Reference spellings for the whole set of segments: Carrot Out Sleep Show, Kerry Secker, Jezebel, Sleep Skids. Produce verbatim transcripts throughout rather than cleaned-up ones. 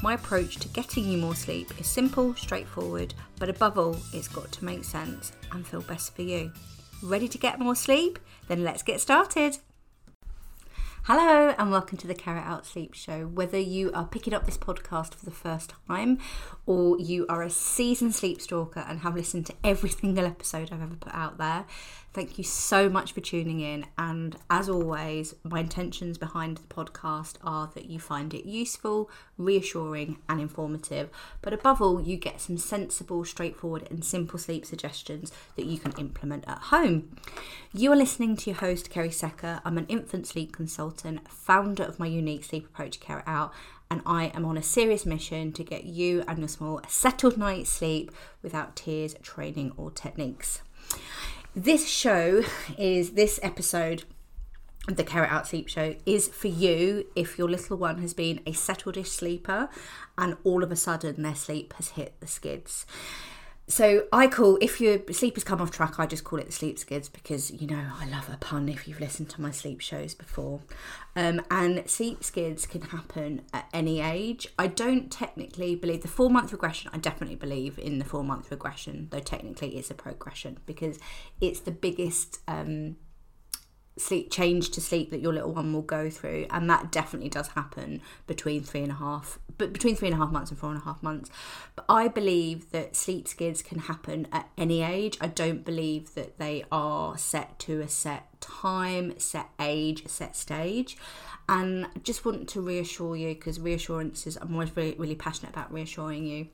My approach to getting you more sleep is simple, straightforward, but above all, it's got to make sense and feel best for you. Ready to get more sleep? Then let's get started. Hello and welcome to the Carrot Out Sleep Show. Whether you are picking up this podcast for the first time or you are a seasoned sleep stalker and have listened to every single episode I've ever put out there, thank you so much for tuning in. And as always, my intentions behind the podcast are that you find it useful, reassuring and informative. But above all, you get some sensible, straightforward and simple sleep suggestions that you can implement at home. You are listening to your host, Kerry Secker. I'm an infant sleep consultant, founder of my unique sleep approach, Carrot Out, and I am on a serious mission to get you and your small a settled night's sleep without tears, training or techniques. This show is, this episode of the Carrot Out Sleep Show is for you if your little one has been a settledish sleeper and all of a sudden their sleep has hit the skids. So I call, if your sleep has come off track, I just call it the Sleep Skids because, you know, I love a pun if you've listened to my sleep shows before. Um, and sleep skids can happen at any age. I don't technically believe the four-month regression. I definitely believe in the four-month regression, though technically it's a progression because it's the biggest um, sleep change to sleep that your little one will go through, and that definitely does happen between three and a half but between three and a half months and four and a half months. But I believe that sleep skids can happen at any age. I don't believe that they are set to a set time, set age, set stage. And I just want to reassure you, because reassurances, I'm always really, really passionate about reassuring you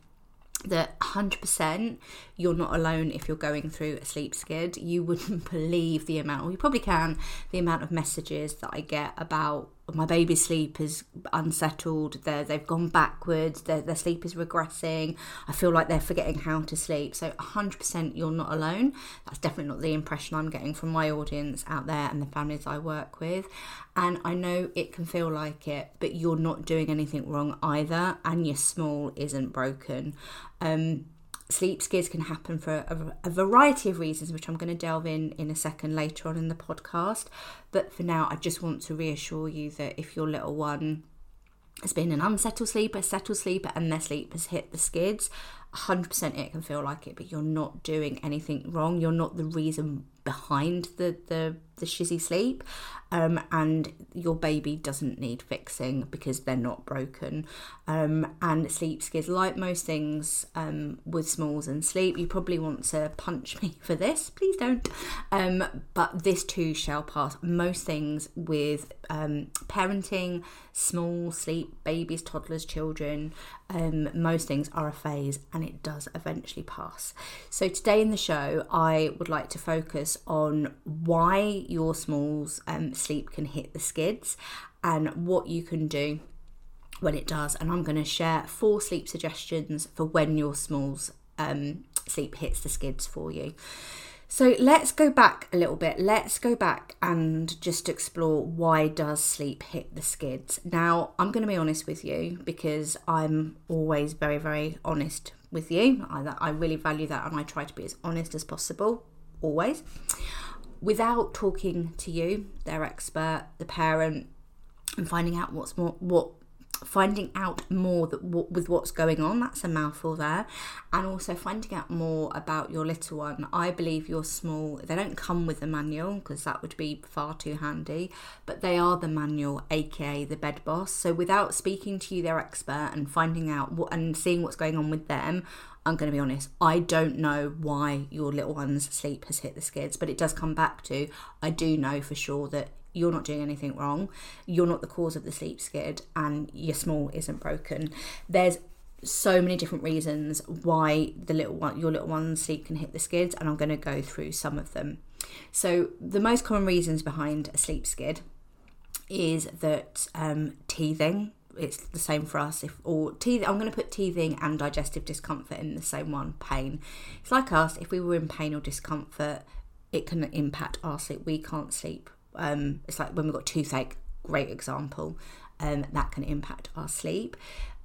that one hundred percent you're not alone if you're going through a sleep skid. You wouldn't believe the amount, or you probably can, the amount of messages that I get about my baby's sleep is unsettled, they're, they've gone backwards, their, their sleep is regressing, I feel like they're forgetting how to sleep. So one hundred percent you're not alone. That's definitely not the impression I'm getting from my audience out there and the families I work with. And I know it can feel like it, but you're not doing anything wrong either, and your small isn't broken. Um, Sleep skids can happen for a, a variety of reasons, which I'm going to delve in in a second later on in the podcast. But for now, I just want to reassure you that if your little one has been an unsettled sleeper, settled sleeper, and their sleep has hit the skids, one hundred percent it can feel like it, but you're not doing anything wrong. You're not the reason behind the the, the shizzy sleep, um, and your baby doesn't need fixing because they're not broken. Um, and sleep skids, like most things um, with smalls and sleep, you probably want to punch me for this, please don't, um, but this too shall pass. Most things with um, parenting, small sleep, babies, toddlers, children, um, most things are a phase, and it does eventually pass. So today in the show, I would like to focus on why your smalls um, sleep can hit the skids and what you can do when it does. And I'm going to share four sleep suggestions for when your smalls um, sleep hits the skids for you. So let's go back a little bit. Let's go back and just explore, why does sleep hit the skids? Now, I'm going to be honest with you because I'm always very, very honest with you. I, I really value that, and I try to be as honest as possible, always. Without talking to you, their expert, the parent, and finding out what's more, what finding out more that what, with what's going on, that's a mouthful there, and also finding out more about your little one. I believe your small, they don't come with the manual because that would be far too handy, but they are the manual, aka the bed boss. So without speaking to you, their expert, and finding out what and seeing what's going on with them, I'm going to be honest, I don't know why your little one's sleep has hit the skids, but it does come back to, I do know for sure that you're not doing anything wrong, you're not the cause of the sleep skid, and your small isn't broken. There's so many different reasons why the little one, your little one's sleep can hit the skids, and I'm going to go through some of them. So the most common reasons behind a sleep skid is that um, teething it's the same for us. If or teething, I'm going to put teething and digestive discomfort in the same one. Pain. It's like us. If we were in pain or discomfort, it can impact our sleep. We can't sleep. Um, it's like when we've got toothache. Great example. Um, that can impact our sleep.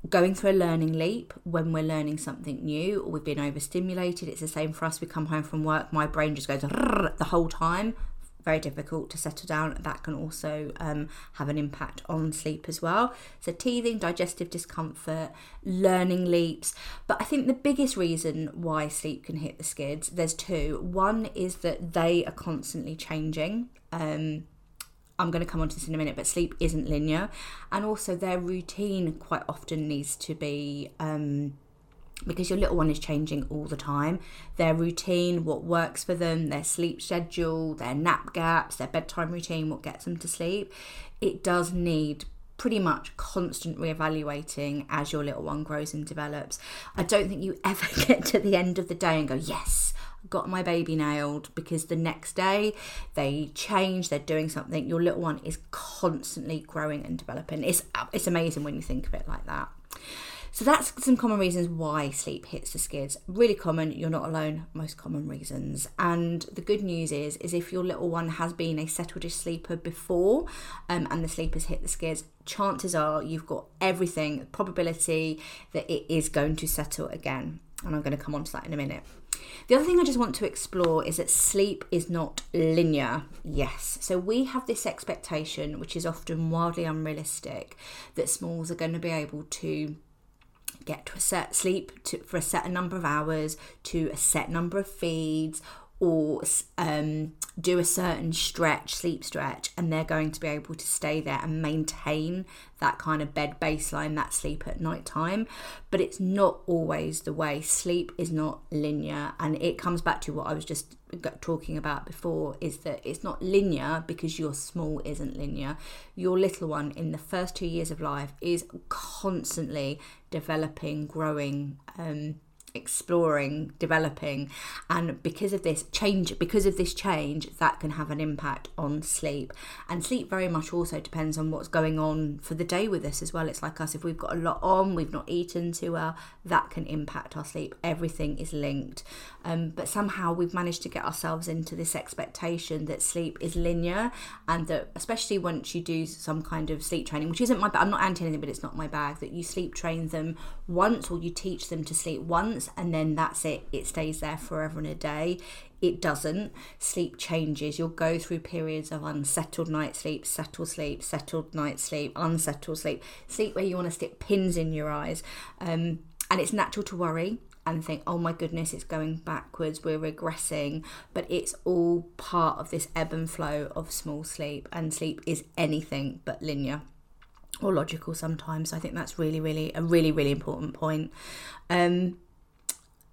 Going through a learning leap when we're learning something new or we've been overstimulated, it's the same for us. We come home from work, my brain just goes the whole time. Very difficult to settle down. That can also um, have an impact on sleep as well. So teething, digestive discomfort, learning leaps. But I think the biggest reason why sleep can hit the skids, there's two. One is that they are constantly changing. Um, I'm going to come on to this in a minute, but sleep isn't linear. And also their routine quite often needs to be... Um, because your little one is changing all the time. Their routine, what works for them, their sleep schedule, their nap gaps, their bedtime routine, what gets them to sleep. It does need pretty much constant reevaluating as your little one grows and develops. I don't think you ever get to the end of the day and go, yes, got my baby nailed, because the next day they change, they're doing something. Your little one is constantly growing and developing. It's, it's amazing when you think of it like that. So that's some common reasons why sleep hits the skids. Really common, you're not alone, most common reasons. And the good news is, is if your little one has been a settledish sleeper before um, and the sleep has hit the skids, chances are you've got everything, probability that it is going to settle again. And I'm going to come on to that in a minute. The other thing I just want to explore is that sleep is not linear. Yes. So we have this expectation, which is often wildly unrealistic, that smalls are going to be able to get to a set sleep to, for a certain number of hours, to a set number of feeds, or um, do a certain stretch, sleep stretch, and they're going to be able to stay there and maintain that kind of bed baseline, that sleep at night time. But it's not always the way. Sleep is not linear, and it comes back to what I was just talking about before, is that it's not linear because your small isn't linear. Your little one in the first two years of life is constantly developing, growing, um exploring, developing, and because of this change, because of this change, that can have an impact on sleep. And sleep very much also depends on what's going on for the day with us as well. It's like us, if we've got a lot on, we've not eaten too well, that can impact our sleep. Everything is linked. Um, but somehow we've managed to get ourselves into this expectation that sleep is linear, and that especially once you do some kind of sleep training, which isn't my bag, I'm not anti anything, but it's not my bag, that you sleep train them once or you teach them to sleep once, and then that's it, it stays there forever and a day. It doesn't. Sleep changes. You'll go through periods of unsettled night sleep, settled sleep, settled night sleep, unsettled sleep, sleep where you want to stick pins in your eyes. Um, and it's natural to worry and think, oh my goodness, it's going backwards, we're regressing. But it's all part of this ebb and flow of small sleep, and sleep is anything but linear or logical sometimes. So I think that's really, really, a really, really important point. Um,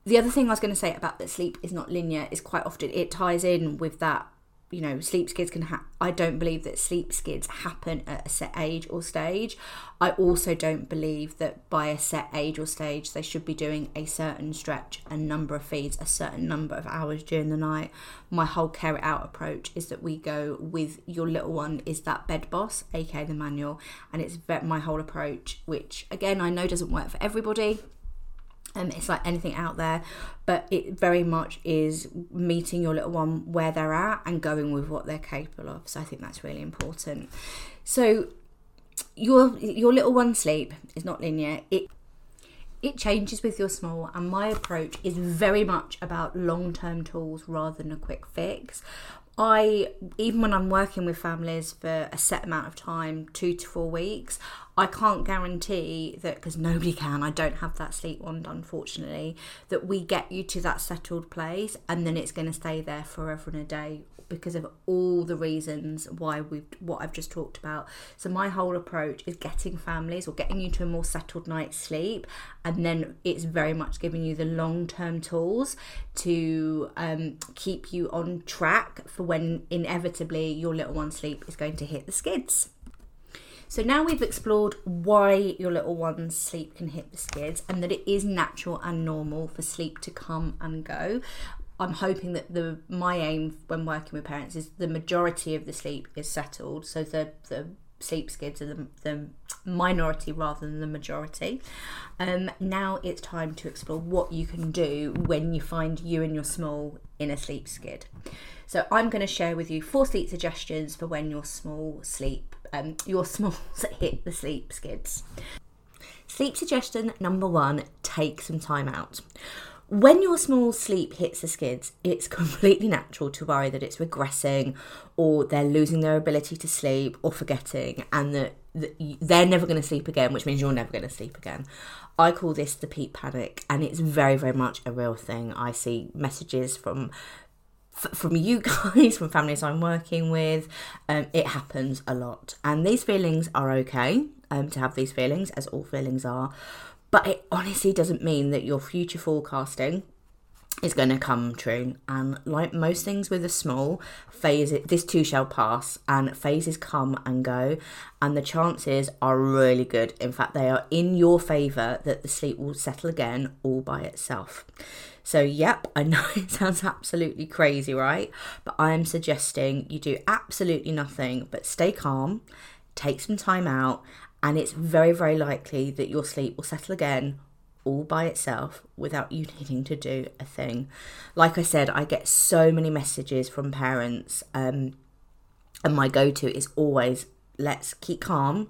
The other thing I was going to say about that sleep is not linear is quite often it ties in with that, you know, sleep skids can ha- I don't believe that sleep skids happen at a set age or stage. I also don't believe that by a set age or stage they should be doing a certain stretch, a number of feeds, a certain number of hours during the night. My whole Carrot Out approach is that we go with your little one is that bed boss, aka the manual, and it's my whole approach, which again I know doesn't work for everybody. Um, it's like anything out there, but it very much is meeting your little one where they're at and going with what they're capable of. So I think that's really important. So your your little one's sleep is not linear. It It changes with your small, and my approach is very much about long-term tools rather than a quick fix. I, even when I'm working with families for a set amount of time, two to four weeks, I can't guarantee that, because nobody can, I don't have that sleep wand, unfortunately, that we get you to that settled place and then it's going to stay there forever and a day, because of all the reasons why we've, what I've just talked about. So my whole approach is getting families or getting you to a more settled night's sleep, and then it's very much giving you the long-term tools to um, keep you on track for when inevitably your little one's sleep is going to hit the skids. So now we've explored why your little one's sleep can hit the skids, and that it is natural and normal for sleep to come and go. I'm hoping that the my aim when working with parents is the majority of the sleep is settled, so the, the sleep skids are the, the minority rather than the majority. Um, now it's time to explore what you can do when you find you and your small in a sleep skid. So I'm going to share with you four sleep suggestions for when your small sleep, um, your smalls hit the sleep skids. Sleep suggestion number one, take some time out. When your small sleep hits the skids, it's completely natural to worry that it's regressing, or they're losing their ability to sleep or forgetting, and that they're never going to sleep again, which means you're never going to sleep again. I call this the peak panic, and it's very, very much a real thing. I see messages from from you guys, from families I'm working with. Um, it happens a lot, and these feelings are okay um, to have these feelings, as all feelings are. But it honestly doesn't mean that your future forecasting is going to come true. And like most things with a small, phase, this too shall pass, and phases come and go. And the chances are really good. In fact, they are in your favour that the sleep will settle again all by itself. So, yep, I know it sounds absolutely crazy, right? But I am suggesting you do absolutely nothing but stay calm, take some time out, and it's very, very likely that your sleep will settle again all by itself without you needing to do a thing. Like I said, I get so many messages from parents, um, and my go-to is always, let's keep calm,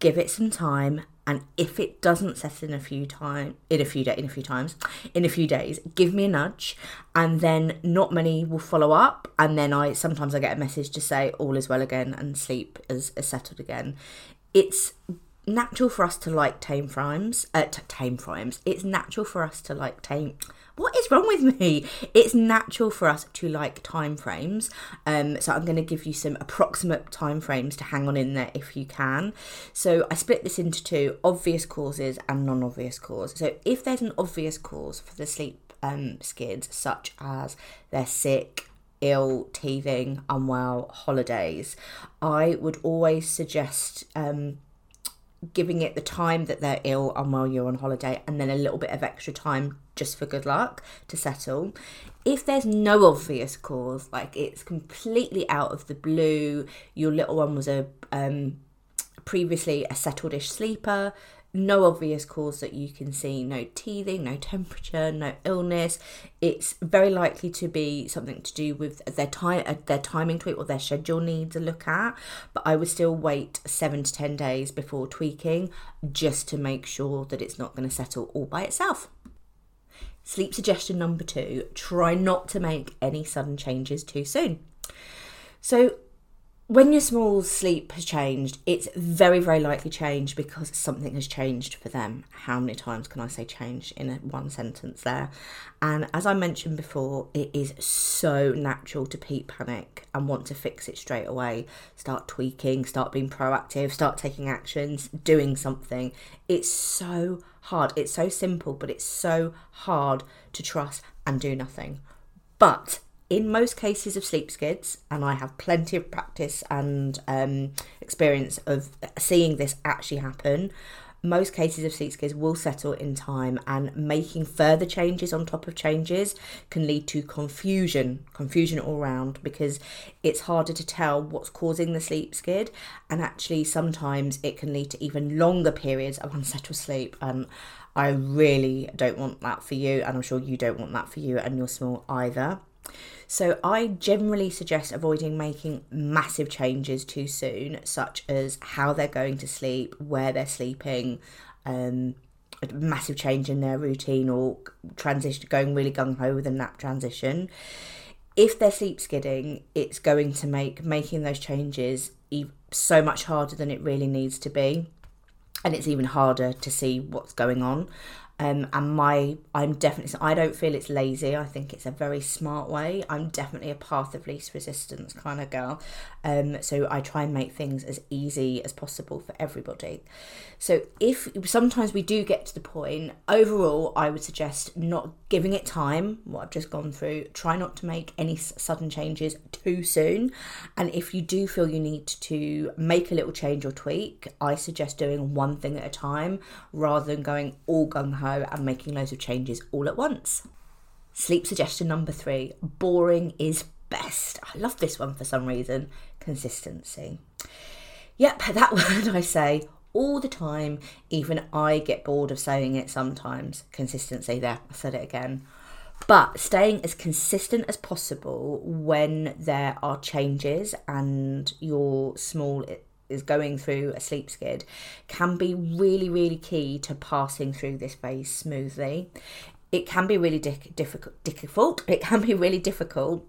give it some time, and if it doesn't settle in a few time, in a few day, in a few times, in a few days, give me a nudge, and then not many will follow up. And then I sometimes I get a message to say all is well again and sleep is, is settled again. It's natural for us to like tame frames, uh, t- tame frames. It's natural for us to like tame. What is wrong with me? It's natural for us to like time frames. Um, so I'm going to give you some approximate time frames to hang on in there if you can. So I split this into two: obvious causes and non-obvious cause. So if there's an obvious cause for the sleep um, skids, such as they're sick, ill, teething, unwell, holidays, I would always suggest um, giving it the time that they're ill, unwell, you're on holiday, and then a little bit of extra time just for good luck to settle. If there's no obvious cause, like it's completely out of the blue, your little one was a um, previously a settled-ish sleeper, no obvious cause that you can see, no teething, no temperature, no illness, it's very likely to be something to do with their time, their timing tweak, or their schedule needs a look at. But I would still wait seven to ten days before tweaking, just to make sure that it's not going to settle all by itself. Sleep suggestion number two, try not to make any sudden changes too soon. So when your small sleep has changed, it's very, very likely changed because something has changed for them. How many times can I say change in a, one sentence there? And as I mentioned before, it is so natural to peak panic and want to fix it straight away. Start tweaking, start being proactive, start taking actions, doing something. It's so hard. It's so simple, but it's so hard to trust and do nothing. But in most cases of sleep skids, and I have plenty of practice and um, experience of seeing this actually happen, most cases of sleep skids will settle in time, and making further changes on top of changes can lead to confusion, confusion all around, because it's harder to tell what's causing the sleep skid, and actually sometimes it can lead to even longer periods of unsettled sleep. And I really don't want that for you, and I'm sure you don't want that for you and your small either. So I generally suggest avoiding making massive changes too soon, such as how they're going to sleep, where they're sleeping, um, a massive change in their routine, or transition, going really gung-ho with a nap transition. If they're sleep skidding, it's going to make making those changes so much harder than it really needs to be, and it's even harder to see what's going on. Um, and my, I'm definitely, I don't feel it's lazy. I think it's a very smart way. I'm definitely a path of least resistance kind of girl. Um, so I try and make things as easy as possible for everybody. So if sometimes we do get to the point, overall, I would suggest not giving it time, what I've just gone through. Try not to make any sudden changes too soon. And if you do feel you need to make a little change or tweak, I suggest doing one thing at a time rather than going all gung-ho and making loads of changes all at once. Sleep suggestion number three, boring is best. I love this one for some reason, consistency. Yep, that word I say all the time. Even I get bored of saying it sometimes. Consistency there, I said it again. But staying as consistent as possible when there are changes and your small is going through a sleep skid can be really, really key to passing through this phase smoothly. It can be really di- difficult, difficult. It can be really difficult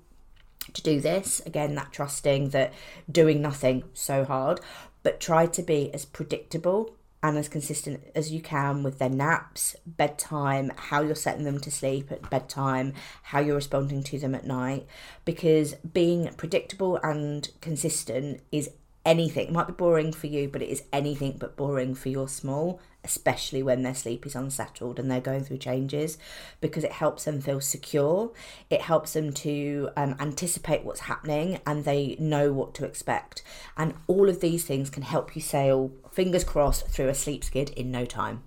to do this. Again, that trusting that doing nothing so hard, but try to be as predictable and as consistent as you can with their naps, bedtime, how you're setting them to sleep at bedtime, how you're responding to them at night, because being predictable and consistent is anything. It might be boring for you, but it is anything but boring for your small, especially when their sleep is unsettled and they're going through changes, because it helps them feel secure. It helps them to um, anticipate what's happening, and they know what to expect. And all of these things can help you sail, fingers crossed, through a sleep skid in no time.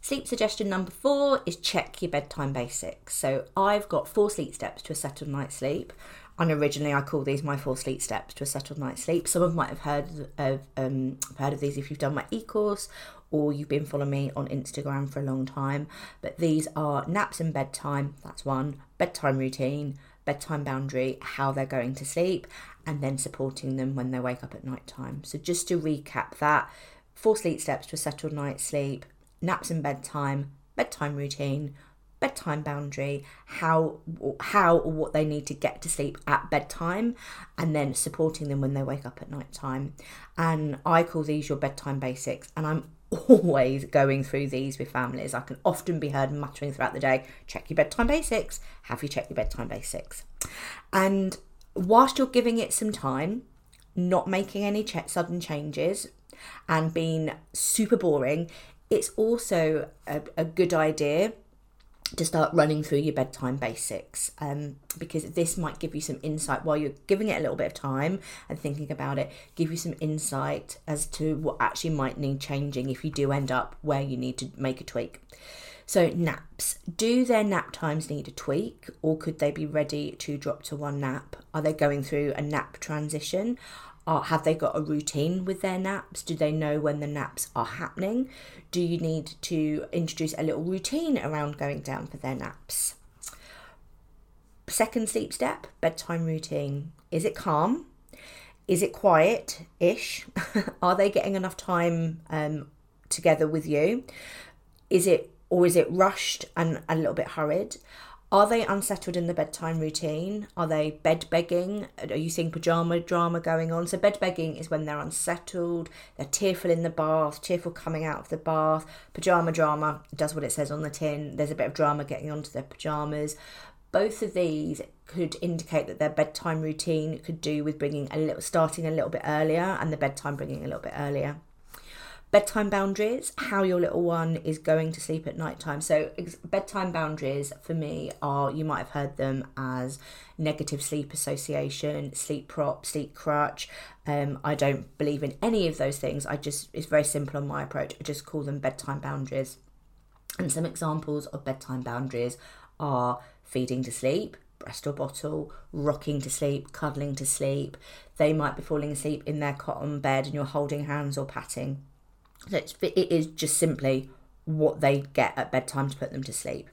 Sleep suggestion number four is check your bedtime basics. So I've got four sleep steps to a settled night's sleep. And originally I call these my four sleep steps to a settled night's sleep. Some of might have heard of um, heard of these if you've done my e-course or you've been following me on Instagram for a long time. But these are naps and bedtime, that's one, bedtime routine, bedtime boundary, how they're going to sleep, and then supporting them when they wake up at night time. So just to recap that, four sleep steps to a settled night's sleep, naps and bedtime, bedtime routine, bedtime boundary, how how or what they need to get to sleep at bedtime, and then supporting them when they wake up at night time. And I call these your bedtime basics, and I'm always going through these with families. I can often be heard muttering throughout the day, check your bedtime basics, have you checked your bedtime basics? And whilst you're giving it some time, not making any ch- sudden changes and being super boring, it's also a, a good idea to start running through your bedtime basics, um, because this might give you some insight while you're giving it a little bit of time and thinking about it, give you some insight as to what actually might need changing if you do end up where you need to make a tweak. So naps, do their nap times need a tweak, or could they be ready to drop to one nap? Are they going through a nap transition? Uh, have they got a routine with their naps? Do they know when the naps are happening? Do you need to introduce a little routine around going down for their naps? Second sleep step, bedtime routine. Is it calm? Is it quiet-ish? Are they getting enough time um, together with you? Is it, or is it rushed and a little bit hurried? Are they unsettled in the bedtime routine? Are they bed begging? Are you seeing pyjama drama going on? So bed begging is when they're unsettled, they're tearful in the bath, tearful coming out of the bath. Pyjama drama does what it says on the tin. There's a bit of drama getting onto their pyjamas. Both of these could indicate that their bedtime routine could do with bringing a little, starting a little bit earlier, and the bedtime bringing a little bit earlier. Bedtime boundaries, how your little one is going to sleep at night time. So ex- bedtime boundaries for me are, you might have heard them as negative sleep association, sleep prop, sleep crutch. Um, I don't believe in any of those things. I just, it's very simple on my approach. I just call them bedtime boundaries. And some examples of bedtime boundaries are feeding to sleep, breast or bottle, rocking to sleep, cuddling to sleep. They might be falling asleep in their cotton bed and you're holding hands or patting. So it's, it is just simply what they get at bedtime to put them to sleep.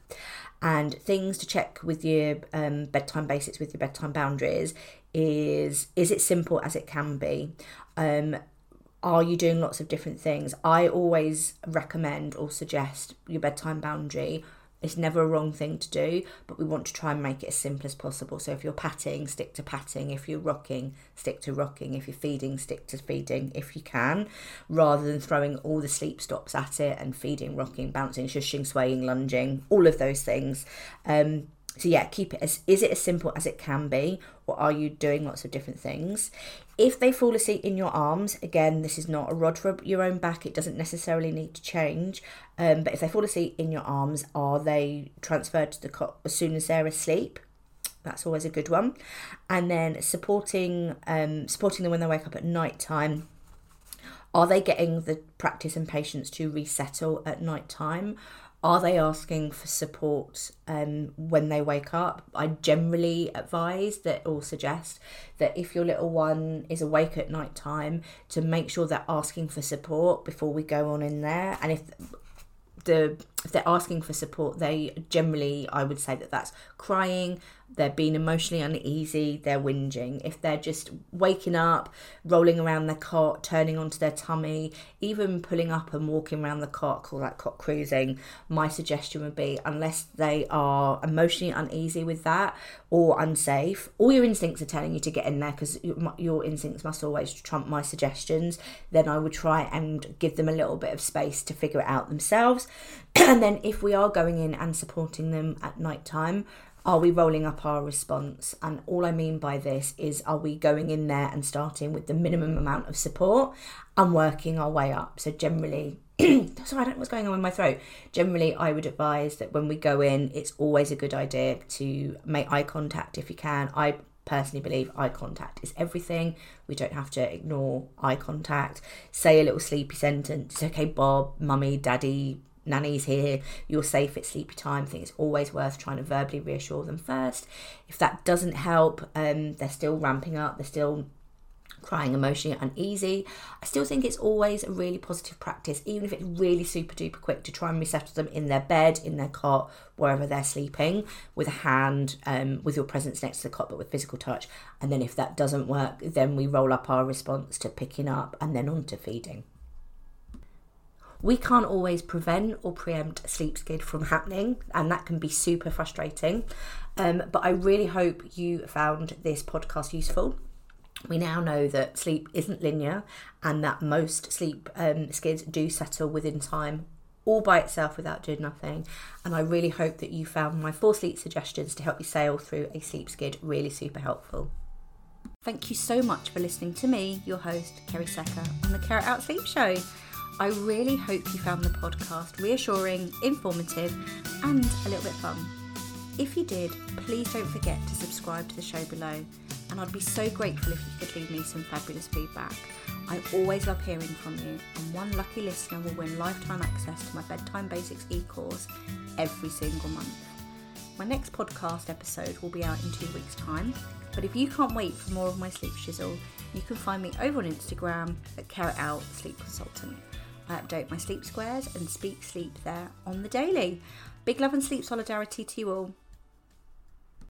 And things to check with your um, bedtime basics, with your bedtime boundaries, is, is it simple as it can be? Um, are you doing lots of different things? I always recommend or suggest your bedtime boundary. It's never a wrong thing to do, but we want to try and make it as simple as possible. So if you're patting, stick to patting. If you're rocking, stick to rocking. If you're feeding, stick to feeding if you can, rather than throwing all the sleep stops at it and feeding, rocking, bouncing, shushing, swaying, lunging, all of those things. Um, so yeah, keep it as, is it as simple as it can be, or are you doing lots of different things? If they fall asleep in your arms, again, this is not a rod for your own back. It doesn't necessarily need to change. Um, but if they fall asleep in your arms, are they transferred to the cot as soon as they're asleep? That's always a good one. And then supporting, um, supporting them when they wake up at night time. Are they getting the practice and patience to resettle at night time? Are they asking for support um, when they wake up? I generally advise that or suggest that if your little one is awake at night time, to make sure they're asking for support before we go on in there. And if the if they're asking for support, they generally, I would say that that's crying, they're being emotionally uneasy, they're whinging. If they're just waking up, rolling around their cot, turning onto their tummy, even pulling up and walking around the cot, call that cot cruising, my suggestion would be, unless they are emotionally uneasy with that or unsafe, all your instincts are telling you to get in there, because your instincts must always trump my suggestions, then I would try and give them a little bit of space to figure it out themselves. And then if we are going in and supporting them at night time, are we rolling up our response? And all I mean by this is, are we going in there and starting with the minimum amount of support and working our way up? So generally, sorry, I don't know what's going on with my throat. Generally, I would advise that when we go in, it's always a good idea to make eye contact if you can. I personally believe eye contact is everything. We don't have to ignore eye contact. Say a little sleepy sentence. It's okay, Bob, Mummy, Daddy, Nanny's here, you're safe, it's sleepy time. I think it's always worth trying to verbally reassure them first. If that doesn't help, um, they're still ramping up, they're still crying, emotionally uneasy, I still think it's always a really positive practice, even if it's really super duper quick, to try and resettle them in their bed, in their cot, wherever they're sleeping, with a hand, um, with your presence next to the cot, but with physical touch. And then if that doesn't work, then we roll up our response to picking up and then on to feeding. We can't always prevent or preempt sleep skid from happening, and that can be super frustrating. Um, but I really hope you found this podcast useful. We now know that sleep isn't linear and that most sleep um, skids do settle within time, all by itself without doing nothing. And I really hope that you found my four sleep suggestions to help you sail through a sleep skid really super helpful. Thank you so much for listening to me, your host, Kerry Secker, on the Carrot Out Sleep Show. I really hope you found the podcast reassuring, informative, and a little bit fun. If you did, please don't forget to subscribe to the show below, and I'd be so grateful if you could leave me some fabulous feedback. I always love hearing from you, and one lucky listener will win lifetime access to my Bedtime Basics e-course every single month. My next podcast episode will be out in two weeks' time, but if you can't wait for more of my sleep shizzle, you can find me over on Instagram at Carrot Out Sleep Consultant. I update my sleep squares and speak sleep there on the daily. Big love and sleep solidarity to you all.